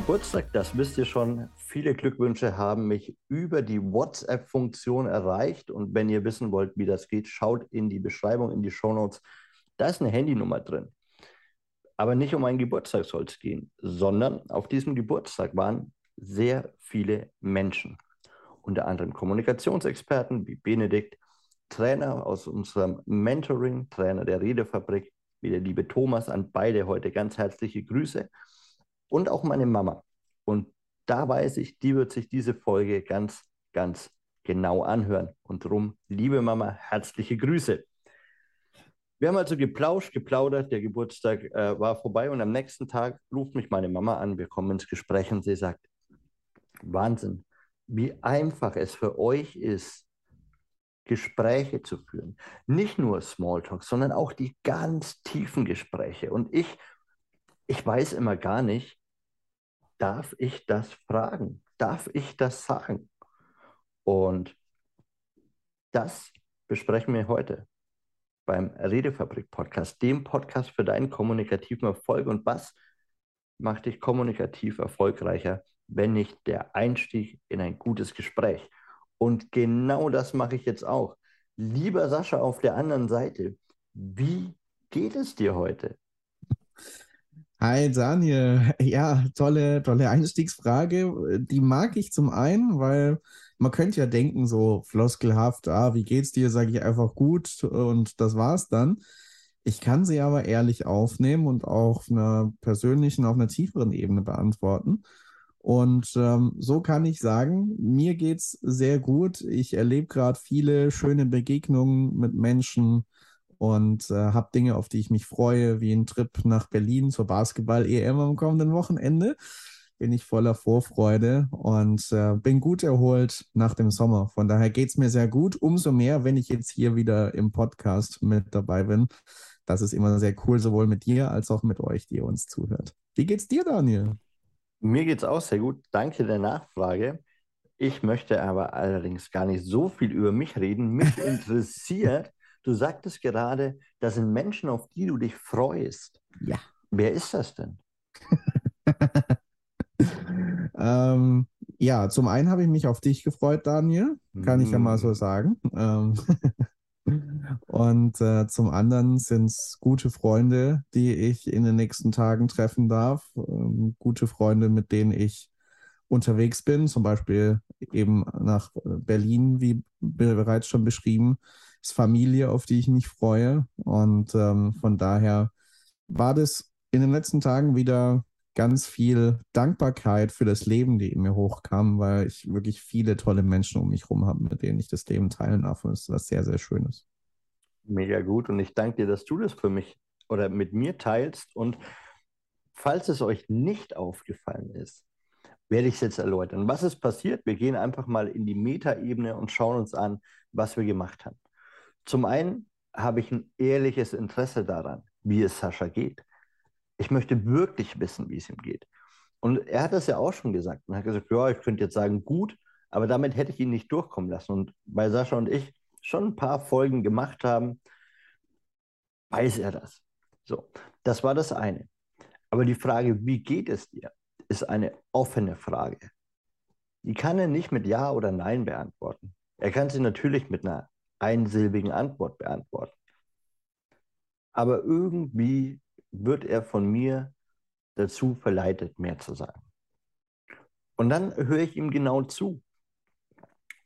Geburtstag, das wisst ihr schon. Viele Glückwünsche haben mich über die WhatsApp-Funktion erreicht. Und wenn ihr wissen wollt, wie das geht, schaut in die Beschreibung, in die Shownotes. Da ist eine Handynummer drin. Aber nicht um einen Geburtstag soll es gehen, sondern auf diesem Geburtstag waren sehr viele Menschen. Unter anderem Kommunikationsexperten wie Benedikt, Trainer aus unserem Mentoring, Trainer der Redefabrik, wie der liebe Thomas, an beide heute ganz herzliche Grüße. Und auch meine Mama. Und da weiß ich, die wird sich diese Folge ganz, ganz genau anhören. Und darum, liebe Mama, herzliche Grüße. Wir haben also geplaudert, der Geburtstag war vorbei und am nächsten Tag ruft mich meine Mama an, wir kommen ins Gespräch und sie sagt, Wahnsinn, wie einfach es für euch ist, Gespräche zu führen. Nicht nur Smalltalk, sondern auch die ganz tiefen Gespräche. Und ich weiß immer gar nicht, darf ich das fragen? Darf ich das sagen? Und das besprechen wir heute beim Redefabrik-Podcast, dem Podcast für deinen kommunikativen Erfolg. Und was macht dich kommunikativ erfolgreicher, wenn nicht der Einstieg in ein gutes Gespräch? Und genau das mache ich jetzt auch. Lieber Sascha auf der anderen Seite, wie geht es dir heute? Hi Daniel, ja, tolle Einstiegsfrage, die mag ich zum einen, weil man könnte ja denken, so floskelhaft, wie geht's dir, sage ich einfach gut und das war's dann. Ich kann sie aber ehrlich aufnehmen und auch auf einer persönlichen, auf einer tieferen Ebene beantworten und so kann ich sagen, mir geht's sehr gut, ich erlebe gerade viele schöne Begegnungen mit Menschen, und habe Dinge, auf die ich mich freue, wie ein Trip nach Berlin zur Basketball-EM am kommenden Wochenende. Bin ich voller Vorfreude und bin gut erholt nach dem Sommer. Von daher geht es mir sehr gut. Umso mehr, wenn ich jetzt hier wieder im Podcast mit dabei bin. Das ist immer sehr cool, sowohl mit dir als auch mit euch, die ihr uns zuhört. Wie geht's dir, Daniel? Mir geht's auch sehr gut. Danke der Nachfrage. Ich möchte aber allerdings gar nicht so viel über mich reden. Mich interessiert, du sagtest gerade, das sind Menschen, auf die du dich freust. Ja. Wer ist das denn? Ja, zum einen habe ich mich auf dich gefreut, Daniel. Kann ich ja mal so sagen. Und zum anderen sind es gute Freunde, die ich in den nächsten Tagen treffen darf. Gute Freunde, mit denen ich unterwegs bin. Zum Beispiel eben nach Berlin, wie bereits schon beschrieben. Familie, auf die ich mich freue und von daher war das in den letzten Tagen wieder ganz viel Dankbarkeit für das Leben, die in mir hochkam, weil ich wirklich viele tolle Menschen um mich herum habe, mit denen ich das Leben teilen darf und es was sehr, sehr Schönes. Mega gut und ich danke dir, dass du das für mich oder mit mir teilst und falls es euch nicht aufgefallen ist, werde ich es jetzt erläutern. Was ist passiert? Wir gehen einfach mal in die Metaebene und schauen uns an, was wir gemacht haben. Zum einen habe ich ein ehrliches Interesse daran, wie es Sascha geht. Ich möchte wirklich wissen, wie es ihm geht. Und er hat das ja auch schon gesagt. Er hat gesagt, ja, ich könnte jetzt sagen, gut, aber damit hätte ich ihn nicht durchkommen lassen. Und weil Sascha und ich schon ein paar Folgen gemacht haben, weiß er das. So, das war das eine. Aber die Frage, wie geht es dir, ist eine offene Frage. Die kann er nicht mit Ja oder Nein beantworten. Er kann sie natürlich mit einer einsilbigen Antwort beantworten. Aber irgendwie wird er von mir dazu verleitet, mehr zu sagen. Und dann höre ich ihm genau zu.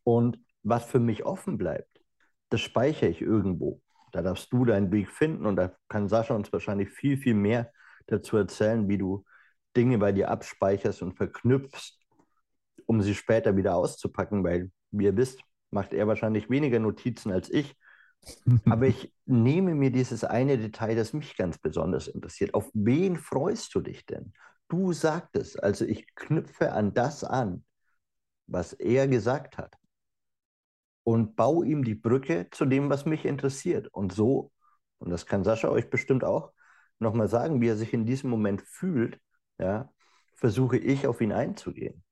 Und was für mich offen bleibt, das speichere ich irgendwo. Da darfst du deinen Weg finden und da kann Sascha uns wahrscheinlich viel, viel mehr dazu erzählen, wie du Dinge bei dir abspeicherst und verknüpfst, um sie später wieder auszupacken, weil, wie ihr wisst, macht er wahrscheinlich weniger Notizen als ich. Aber ich nehme mir dieses eine Detail, das mich ganz besonders interessiert. Auf wen freust du dich denn? Du sagtest, also ich knüpfe an das an, was er gesagt hat und baue ihm die Brücke zu dem, was mich interessiert. Und so, und das kann Sascha euch bestimmt auch nochmal sagen, wie er sich in diesem Moment fühlt, ja, versuche ich auf ihn einzugehen.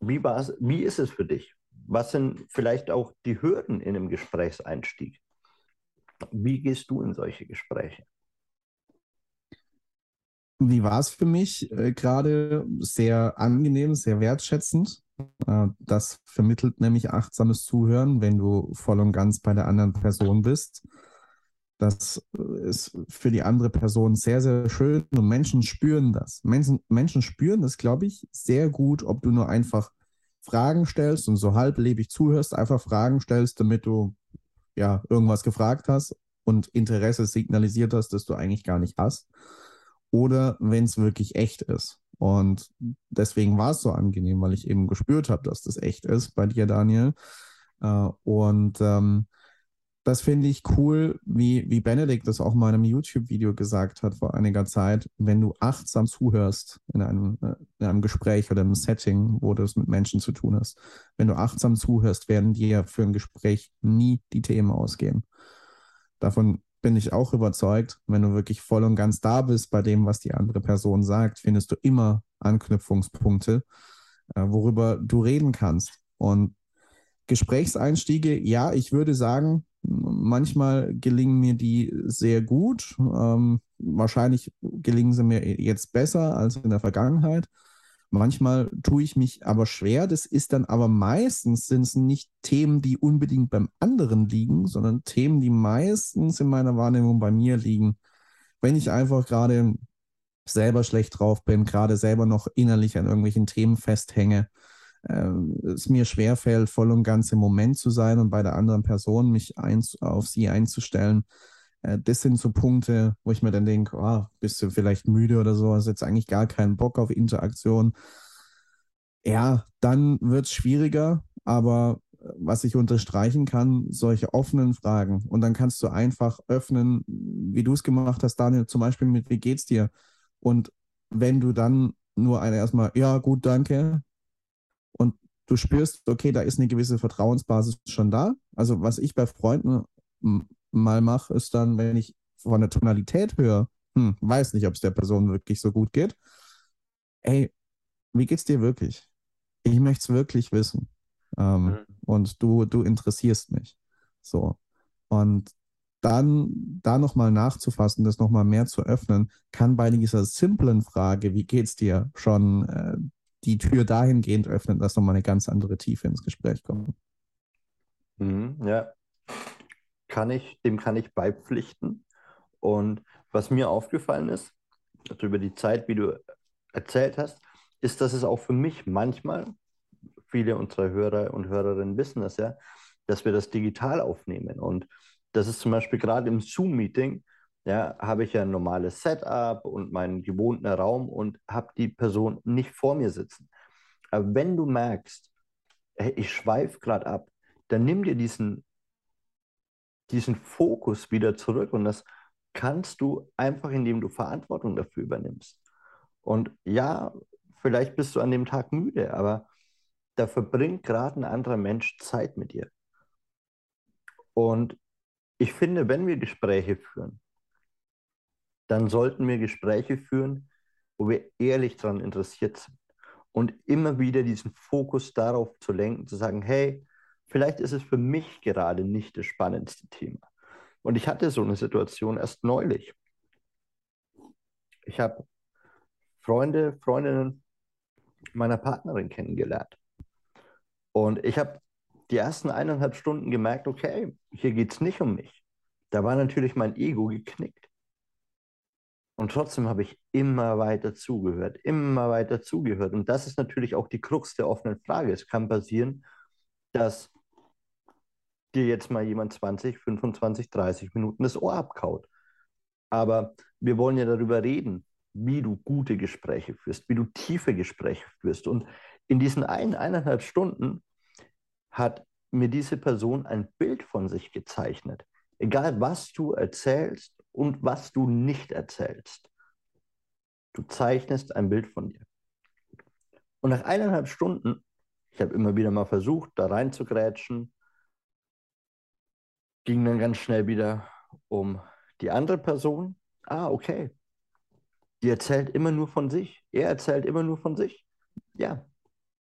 Wie ist es für dich? Was sind vielleicht auch die Hürden in einem Gesprächseinstieg? Wie gehst du in solche Gespräche? Wie war es für mich gerade? Sehr angenehm, sehr wertschätzend. Das vermittelt nämlich achtsames Zuhören, wenn du voll und ganz bei der anderen Person bist. Das ist für die andere Person sehr, sehr schön und Menschen spüren das. Menschen spüren das, glaube ich, sehr gut, ob du nur einfach Fragen stellst und so halblebig zuhörst, einfach Fragen stellst, damit du ja irgendwas gefragt hast und Interesse signalisiert hast, das du eigentlich gar nicht hast. Oder wenn es wirklich echt ist. Und deswegen war es so angenehm, weil ich eben gespürt habe, dass das echt ist bei dir, Daniel. Und das finde ich cool, wie Benedikt das auch mal in einem YouTube-Video gesagt hat vor einiger Zeit, wenn du achtsam zuhörst in einem Gespräch oder einem Setting, wo du es mit Menschen zu tun hast. Wenn du achtsam zuhörst, werden dir für ein Gespräch nie die Themen ausgehen. Davon bin ich auch überzeugt, wenn du wirklich voll und ganz da bist bei dem, was die andere Person sagt, findest du immer Anknüpfungspunkte, worüber du reden kannst. Und Gesprächseinstiege, ja, ich würde sagen, manchmal gelingen mir die sehr gut. Wahrscheinlich gelingen sie mir jetzt besser als in der Vergangenheit. Manchmal tue ich mich aber schwer. Das ist dann aber meistens sind es nicht Themen, die unbedingt beim anderen liegen, sondern Themen, die meistens in meiner Wahrnehmung bei mir liegen. Wenn ich einfach gerade selber schlecht drauf bin, gerade selber noch innerlich an irgendwelchen Themen festhänge, es mir schwerfällt, voll und ganz im Moment zu sein und bei der anderen Person mich auf sie einzustellen. Das sind so Punkte, wo ich mir dann denke, bist du vielleicht müde oder so, hast jetzt eigentlich gar keinen Bock auf Interaktion. Ja, dann wird es schwieriger, aber was ich unterstreichen kann, solche offenen Fragen. Und dann kannst du einfach öffnen, wie du es gemacht hast, Daniel, zum Beispiel mit, wie geht's dir? Und wenn du dann nur erstmal, ja, gut, danke, und du spürst, okay, da ist eine gewisse Vertrauensbasis schon da. Also was ich bei Freunden mal mache, ist dann, wenn ich von der Tonalität höre, weiß nicht, ob es der Person wirklich so gut geht. Ey, wie geht's dir wirklich? Ich möchte es wirklich wissen. Und du interessierst mich. So. Und dann da nochmal nachzufassen, das nochmal mehr zu öffnen, kann bei dieser simplen Frage, wie geht's dir, schon die Tür dahingehend öffnen, dass nochmal eine ganz andere Tiefe ins Gespräch kommt. Ja, dem kann ich beipflichten. Und was mir aufgefallen ist, also über die Zeit, wie du erzählt hast, ist, dass es auch für mich manchmal, viele unserer Hörer und Hörerinnen wissen das ja, dass wir das digital aufnehmen. Und das ist zum Beispiel gerade im Zoom-Meeting, ja, habe ich ja ein normales Setup und meinen gewohnten Raum und habe die Person nicht vor mir sitzen. Aber wenn du merkst, hey, ich schweife gerade ab, dann nimm dir diesen Fokus wieder zurück und das kannst du einfach, indem du Verantwortung dafür übernimmst. Und ja, vielleicht bist du an dem Tag müde, aber da verbringt gerade ein anderer Mensch Zeit mit dir. Und ich finde, wenn wir Gespräche führen, dann sollten wir Gespräche führen, wo wir ehrlich daran interessiert sind. Und immer wieder diesen Fokus darauf zu lenken, zu sagen, hey, vielleicht ist es für mich gerade nicht das spannendste Thema. Und ich hatte so eine Situation erst neulich. Ich habe Freunde, Freundinnen meiner Partnerin kennengelernt. Und ich habe die ersten 1,5 Stunden gemerkt, okay, hier geht es nicht um mich. Da war natürlich mein Ego geknickt. Und trotzdem habe ich immer weiter zugehört. Und das ist natürlich auch die Krux der offenen Frage. Es kann passieren, dass dir jetzt mal jemand 20, 25, 30 Minuten das Ohr abkaut. Aber wir wollen ja darüber reden, wie du gute Gespräche führst, wie du tiefe Gespräche führst. Und in diesen 1,5 Stunden hat mir diese Person ein Bild von sich gezeichnet. Egal, was du erzählst, und was du nicht erzählst. Du zeichnest ein Bild von dir. Und nach 1,5 Stunden, ich habe immer wieder mal versucht, da reinzugrätschen, ging dann ganz schnell wieder um die andere Person. Ah, okay. Die erzählt immer nur von sich. Er erzählt immer nur von sich. Ja,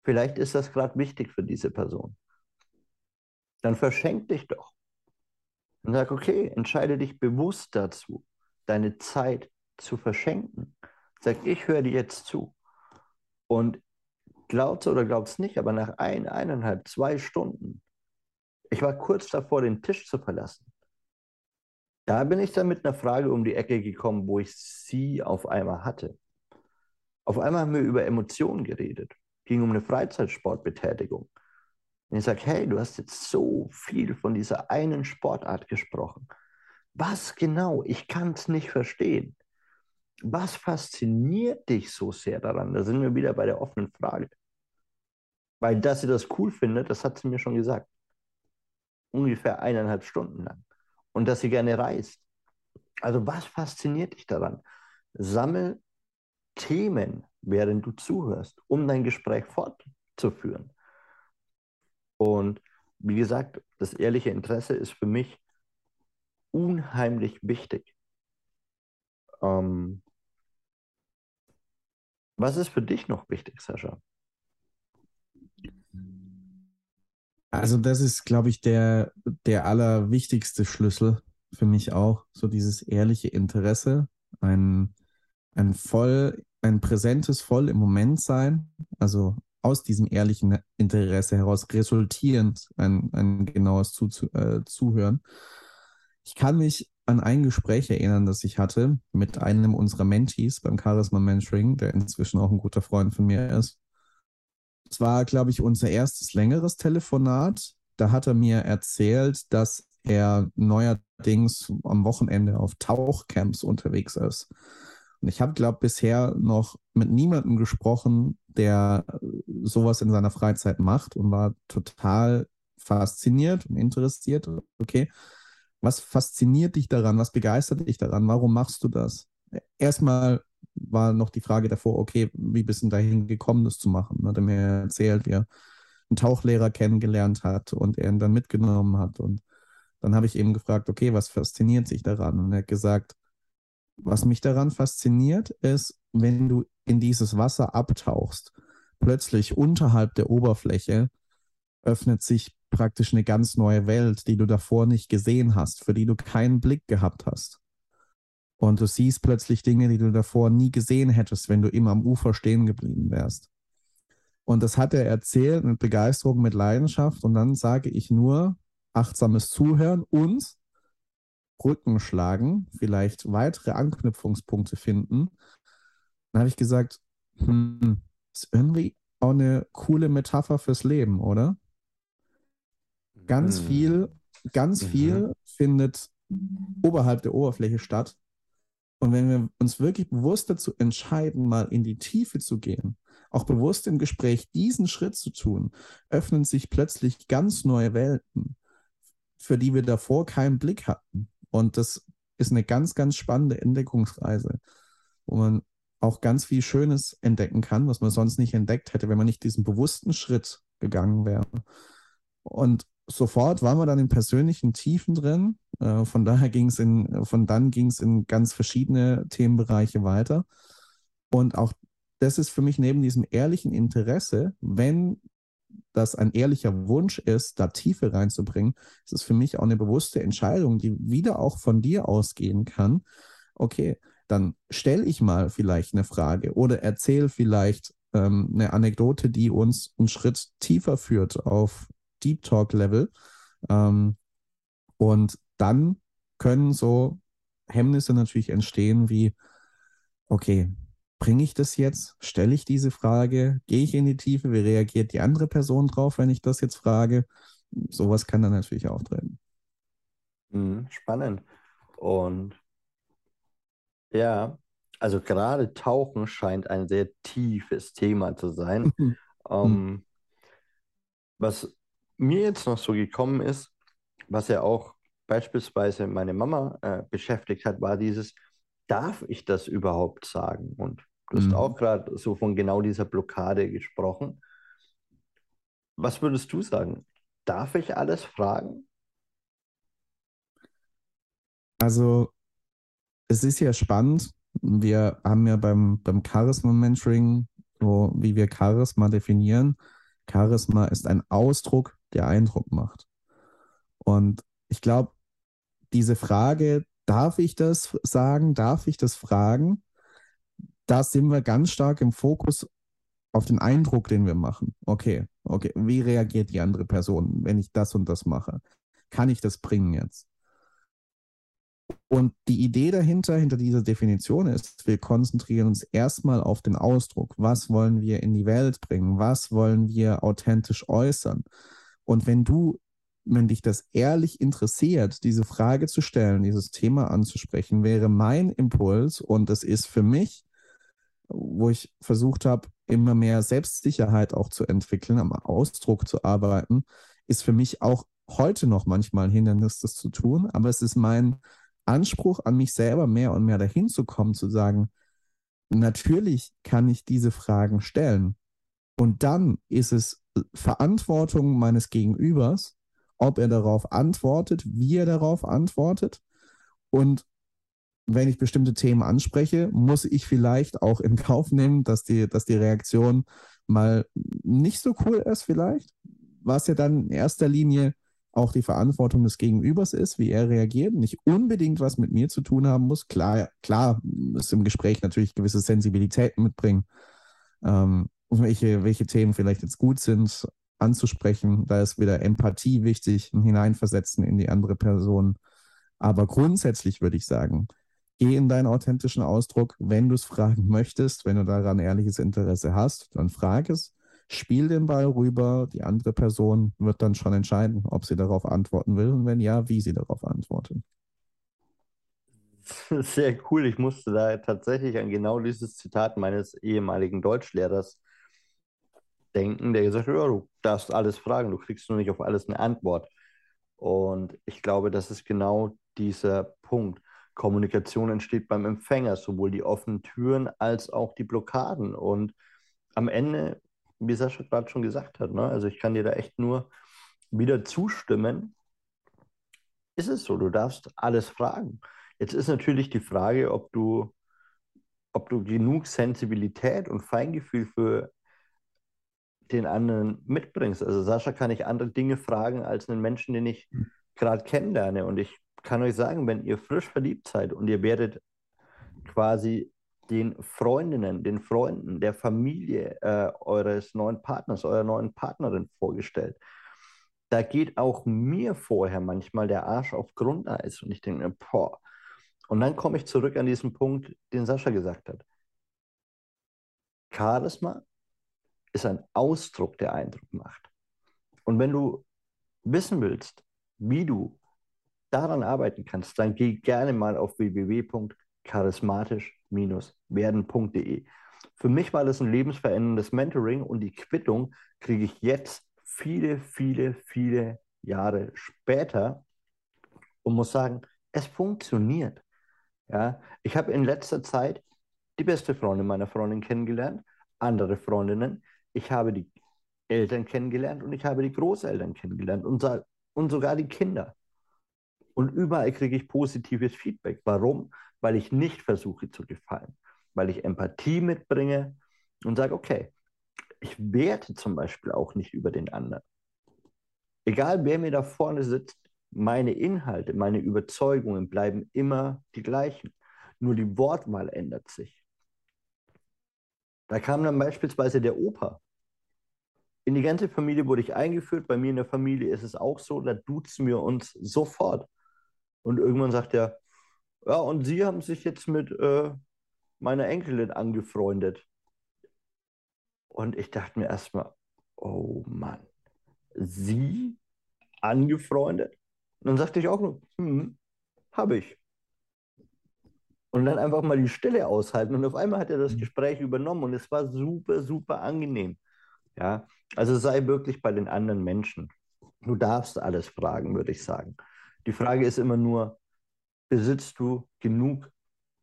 vielleicht ist das gerade wichtig für diese Person. Dann verschenk dich doch. Und sag, okay, entscheide dich bewusst dazu, deine Zeit zu verschenken, sagt, ich höre dir jetzt zu. Und glaubst du oder glaubst nicht, aber nach eineinhalb, 2 Stunden, ich war kurz davor, den Tisch zu verlassen. Da bin ich dann mit einer Frage um die Ecke gekommen, wo ich sie auf einmal hatte. Auf einmal haben wir über Emotionen geredet. Ging um eine Freizeitsportbetätigung. Und ich sage, hey, du hast jetzt so viel von dieser einen Sportart gesprochen. Was genau? Ich kann es nicht verstehen. Was fasziniert dich so sehr daran? Da sind wir wieder bei der offenen Frage. Weil, dass sie das cool findet, das hat sie mir schon gesagt. Ungefähr 1,5 Stunden lang. Und dass sie gerne reist. Also was fasziniert dich daran? Sammel Themen, während du zuhörst, um dein Gespräch fortzuführen. Und wie gesagt, das ehrliche Interesse ist für mich unheimlich wichtig. Was ist für dich noch wichtig, Sascha? Also das ist, glaube ich, der allerwichtigste Schlüssel für mich auch, so dieses ehrliche Interesse, ein präsentes voll im Moment sein, also aus diesem ehrlichen Interesse heraus resultierend ein genaues Zuhören. Ich kann mich an ein Gespräch erinnern, das ich hatte mit einem unserer Mentees beim Charisma Mentoring, der inzwischen auch ein guter Freund von mir ist. Es war, glaube ich, unser erstes längeres Telefonat. Da hat er mir erzählt, dass er neuerdings am Wochenende auf Tauchcamps unterwegs ist. Und ich habe, glaube ich, bisher noch mit niemandem gesprochen, der sowas in seiner Freizeit macht, und war total fasziniert und interessiert. Okay, was fasziniert dich daran? Was begeistert dich daran? Warum machst du das? Erstmal war noch die Frage davor, okay, wie bist du dahin gekommen, das zu machen? Dann hat er mir erzählt, wie er einen Tauchlehrer kennengelernt hat und er ihn dann mitgenommen hat. Und dann habe ich eben gefragt, okay, was fasziniert dich daran? Und er hat gesagt, was mich daran fasziniert, ist, wenn du in dieses Wasser abtauchst, plötzlich unterhalb der Oberfläche öffnet sich praktisch eine ganz neue Welt, die du davor nicht gesehen hast, für die du keinen Blick gehabt hast. Und du siehst plötzlich Dinge, die du davor nie gesehen hättest, wenn du immer am Ufer stehen geblieben wärst. Und das hat er erzählt mit Begeisterung, mit Leidenschaft. Und dann sage ich nur, achtsames Zuhören und Brücken schlagen, vielleicht weitere Anknüpfungspunkte finden. Dann habe ich gesagt, ist irgendwie auch eine coole Metapher fürs Leben, oder? Ganz viel findet oberhalb der Oberfläche statt. Und wenn wir uns wirklich bewusst dazu entscheiden, mal in die Tiefe zu gehen, auch bewusst im Gespräch diesen Schritt zu tun, öffnen sich plötzlich ganz neue Welten, für die wir davor keinen Blick hatten. Und das ist eine ganz, ganz spannende Entdeckungsreise, wo man auch ganz viel Schönes entdecken kann, was man sonst nicht entdeckt hätte, wenn man nicht diesen bewussten Schritt gegangen wäre. Und sofort waren wir dann in persönlichen Tiefen drin. Von dann ging es in ganz verschiedene Themenbereiche weiter. Und auch das ist für mich neben diesem ehrlichen Interesse, wenn dass ein ehrlicher Wunsch ist, da Tiefe reinzubringen, das ist für mich auch eine bewusste Entscheidung, die wieder auch von dir ausgehen kann. Okay, dann stelle ich mal vielleicht eine Frage oder erzähle vielleicht eine Anekdote, die uns einen Schritt tiefer führt auf Deep Talk-Level. Und dann können so Hemmnisse natürlich entstehen wie, okay, bringe ich das jetzt? Stelle ich diese Frage? Gehe ich in die Tiefe? Wie reagiert die andere Person drauf, wenn ich das jetzt frage? Sowas kann dann natürlich auftreten. Spannend. Und ja, also gerade Tauchen scheint ein sehr tiefes Thema zu sein. Was mir jetzt noch so gekommen ist, was ja auch beispielsweise meine Mama beschäftigt hat, war dieses, darf ich das überhaupt sagen? Und du hast auch gerade so von genau dieser Blockade gesprochen. Was würdest du sagen? Darf ich alles fragen? Also, es ist ja spannend. Wir haben ja beim Charisma-Mentoring, wie wir Charisma definieren, Charisma ist ein Ausdruck, der Eindruck macht. Und ich glaube, diese Frage, darf ich das sagen, darf ich das fragen, da sind wir ganz stark im Fokus auf den Eindruck, den wir machen. Okay. Wie reagiert die andere Person, wenn ich das und das mache? Kann ich das bringen jetzt? Und die Idee dahinter, hinter dieser Definition ist, wir konzentrieren uns erstmal auf den Ausdruck. Was wollen wir in die Welt bringen? Was wollen wir authentisch äußern? Und wenn dich das ehrlich interessiert, diese Frage zu stellen, dieses Thema anzusprechen, wäre mein Impuls, und das ist für mich, wo ich versucht habe, immer mehr Selbstsicherheit auch zu entwickeln, am Ausdruck zu arbeiten, ist für mich auch heute noch manchmal ein Hindernis, das zu tun, aber es ist mein Anspruch an mich selber, mehr und mehr dahin zu kommen, zu sagen, natürlich kann ich diese Fragen stellen. Und dann ist es Verantwortung meines Gegenübers, ob er darauf antwortet, wie er darauf antwortet. Und wenn ich bestimmte Themen anspreche, muss ich vielleicht auch in Kauf nehmen, dass die Reaktion mal nicht so cool ist vielleicht, was ja dann in erster Linie auch die Verantwortung des Gegenübers ist, wie er reagiert, nicht unbedingt was mit mir zu tun haben muss. Klar, muss im Gespräch natürlich gewisse Sensibilität mitbringen, welche Themen vielleicht jetzt gut sind anzusprechen. Da ist wieder Empathie wichtig, ein Hineinversetzen in die andere Person. Aber grundsätzlich würde ich sagen, geh in deinen authentischen Ausdruck, wenn du es fragen möchtest, wenn du daran ehrliches Interesse hast, dann frag es. Spiel den Ball rüber, die andere Person wird dann schon entscheiden, ob sie darauf antworten will und wenn ja, wie sie darauf antwortet. Sehr cool, ich musste da tatsächlich an genau dieses Zitat meines ehemaligen Deutschlehrers denken, der gesagt hat, ja, du darfst alles fragen, du kriegst nur nicht auf alles eine Antwort. Und ich glaube, das ist genau dieser Punkt. Kommunikation entsteht beim Empfänger, sowohl die offenen Türen als auch die Blockaden. Und am Ende, wie Sascha gerade schon gesagt hat, ne? Also ich kann dir da echt nur wieder zustimmen, ist es so, du darfst alles fragen. Jetzt ist natürlich die Frage, ob du genug Sensibilität und Feingefühl für den anderen mitbringst. Also Sascha kann ich andere Dinge fragen als einen Menschen, den ich gerade kennenlerne. Und ich kann euch sagen, wenn ihr frisch verliebt seid und ihr werdet quasi den Freundinnen, den Freunden, der Familie eures neuen Partners, eurer neuen Partnerin vorgestellt. Da geht auch mir vorher manchmal der Arsch auf Grundeis und ich denke mir, boah. Und dann komme ich zurück an diesen Punkt, den Sascha gesagt hat. Charisma ist ein Ausdruck, der Eindruck macht. Und wenn du wissen willst, wie du daran arbeiten kannst, dann geh gerne mal auf www.charismatisch-werden.de. Für mich war das ein lebensveränderndes Mentoring und die Quittung kriege ich jetzt viele, viele, viele Jahre später und muss sagen, es funktioniert. Ja, ich habe in letzter Zeit die beste Freundin meiner Freundin kennengelernt, andere Freundinnen, ich habe die Eltern kennengelernt und ich habe die Großeltern kennengelernt und sogar die Kinder. Und überall kriege ich positives Feedback. Warum? Weil ich nicht versuche zu gefallen, weil ich Empathie mitbringe und sage, okay, ich werte zum Beispiel auch nicht über den anderen. Egal, wer mir da vorne sitzt, meine Inhalte, meine Überzeugungen bleiben immer die gleichen. Nur die Wortwahl ändert sich. Da kam dann beispielsweise der Opa. In die ganze Familie wurde ich eingeführt. Bei mir in der Familie ist es auch so, da duzen wir uns sofort. Und irgendwann sagt er, ja, und Sie haben sich jetzt mit meiner Enkelin angefreundet. Und ich dachte mir erstmal, oh Mann, Sie angefreundet? Und dann sagte ich auch nur, habe ich. Und dann einfach mal die Stille aushalten. Und auf einmal hat er das Gespräch übernommen und es war super, super angenehm. Ja, also sei wirklich bei den anderen Menschen. Du darfst alles fragen, würde ich sagen. Die Frage ist immer nur, besitzt du genug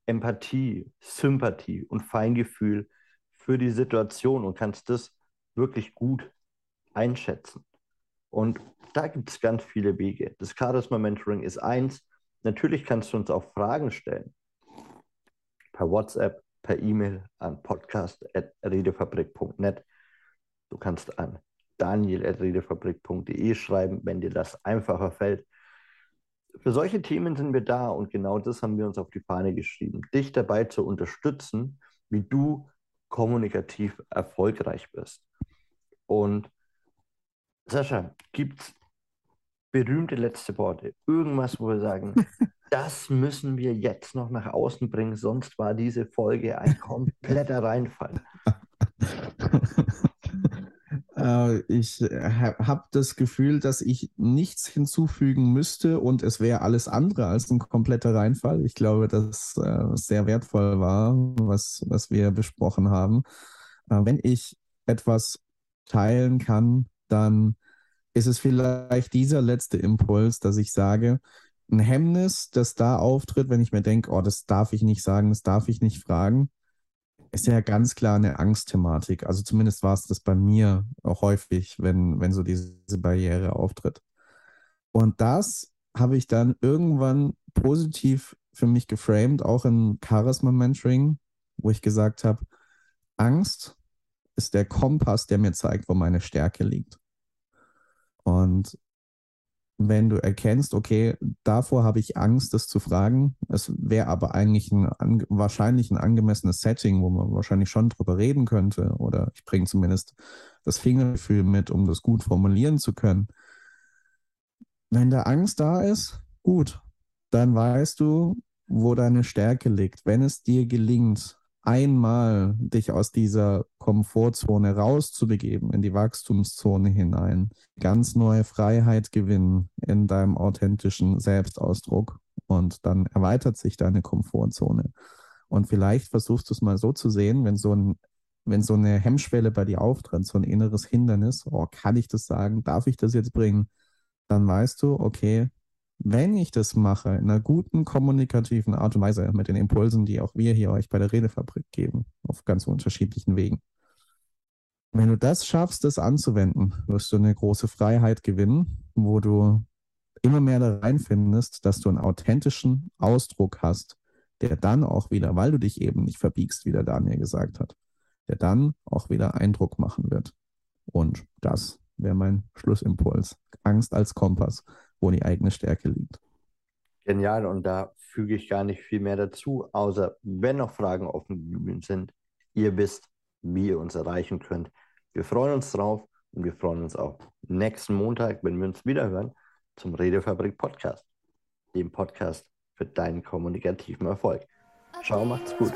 Empathie, Sympathie und Feingefühl für die Situation und kannst das wirklich gut einschätzen? Und da gibt es ganz viele Wege. Das Charisma Mentoring ist eins. Natürlich kannst du uns auch Fragen stellen. Per WhatsApp, per E-Mail an podcast@redefabrik.net. Du kannst an daniel@redefabrik.de schreiben, wenn dir das einfacher fällt. Für solche Themen sind wir da und genau das haben wir uns auf die Fahne geschrieben, dich dabei zu unterstützen, wie du kommunikativ erfolgreich bist. Und Sascha, gibt es berühmte letzte Worte? Irgendwas, wo wir sagen, das müssen wir jetzt noch nach außen bringen, sonst war diese Folge ein kompletter Reinfall. Ich habe das Gefühl, dass ich nichts hinzufügen müsste und es wäre alles andere als ein kompletter Reinfall. Ich glaube, dass es sehr wertvoll war, was wir besprochen haben. Wenn ich etwas teilen kann, dann ist es vielleicht dieser letzte Impuls, dass ich sage, ein Hemmnis, das da auftritt, wenn ich mir denke, oh, das darf ich nicht sagen, das darf ich nicht fragen, ist ja ganz klar eine Angstthematik. Also zumindest war es das bei mir auch häufig, wenn so diese Barriere auftritt. Und das habe ich dann irgendwann positiv für mich geframed, auch im Charisma Mentoring, wo ich gesagt habe, Angst ist der Kompass, der mir zeigt, wo meine Stärke liegt. Und wenn du erkennst, okay, davor habe ich Angst, das zu fragen, es wäre aber eigentlich wahrscheinlich ein angemessenes Setting, wo man wahrscheinlich schon drüber reden könnte, oder ich bringe zumindest das Fingergefühl mit, um das gut formulieren zu können. Wenn da Angst da ist, gut, dann weißt du, wo deine Stärke liegt. Wenn es dir gelingt, einmal dich aus dieser Komfortzone rauszubegeben, in die Wachstumszone hinein, ganz neue Freiheit gewinnen in deinem authentischen Selbstausdruck, und dann erweitert sich deine Komfortzone. Und vielleicht versuchst du es mal so zu sehen, wenn so eine Hemmschwelle bei dir auftritt, so ein inneres Hindernis, oh, kann ich das sagen, darf ich das jetzt bringen? Dann weißt du, okay, wenn ich das mache, in einer guten kommunikativen Art und Weise, mit den Impulsen, die auch wir hier euch bei der Redefabrik geben, auf ganz unterschiedlichen Wegen. Wenn du das schaffst, das anzuwenden, wirst du eine große Freiheit gewinnen, wo du immer mehr da reinfindest, dass du einen authentischen Ausdruck hast, der dann auch wieder, weil du dich eben nicht verbiegst, wie der Daniel gesagt hat, der dann auch wieder Eindruck machen wird. Und das wäre mein Schlussimpuls. Angst als Kompass, wo die eigene Stärke liegt. Genial, und da füge ich gar nicht viel mehr dazu, außer wenn noch Fragen offen geblieben sind, ihr wisst, wie ihr uns erreichen könnt. Wir freuen uns drauf und wir freuen uns auch nächsten Montag, wenn wir uns wiederhören, zum Redefabrik Podcast, dem Podcast für deinen kommunikativen Erfolg. Ciao, macht's gut.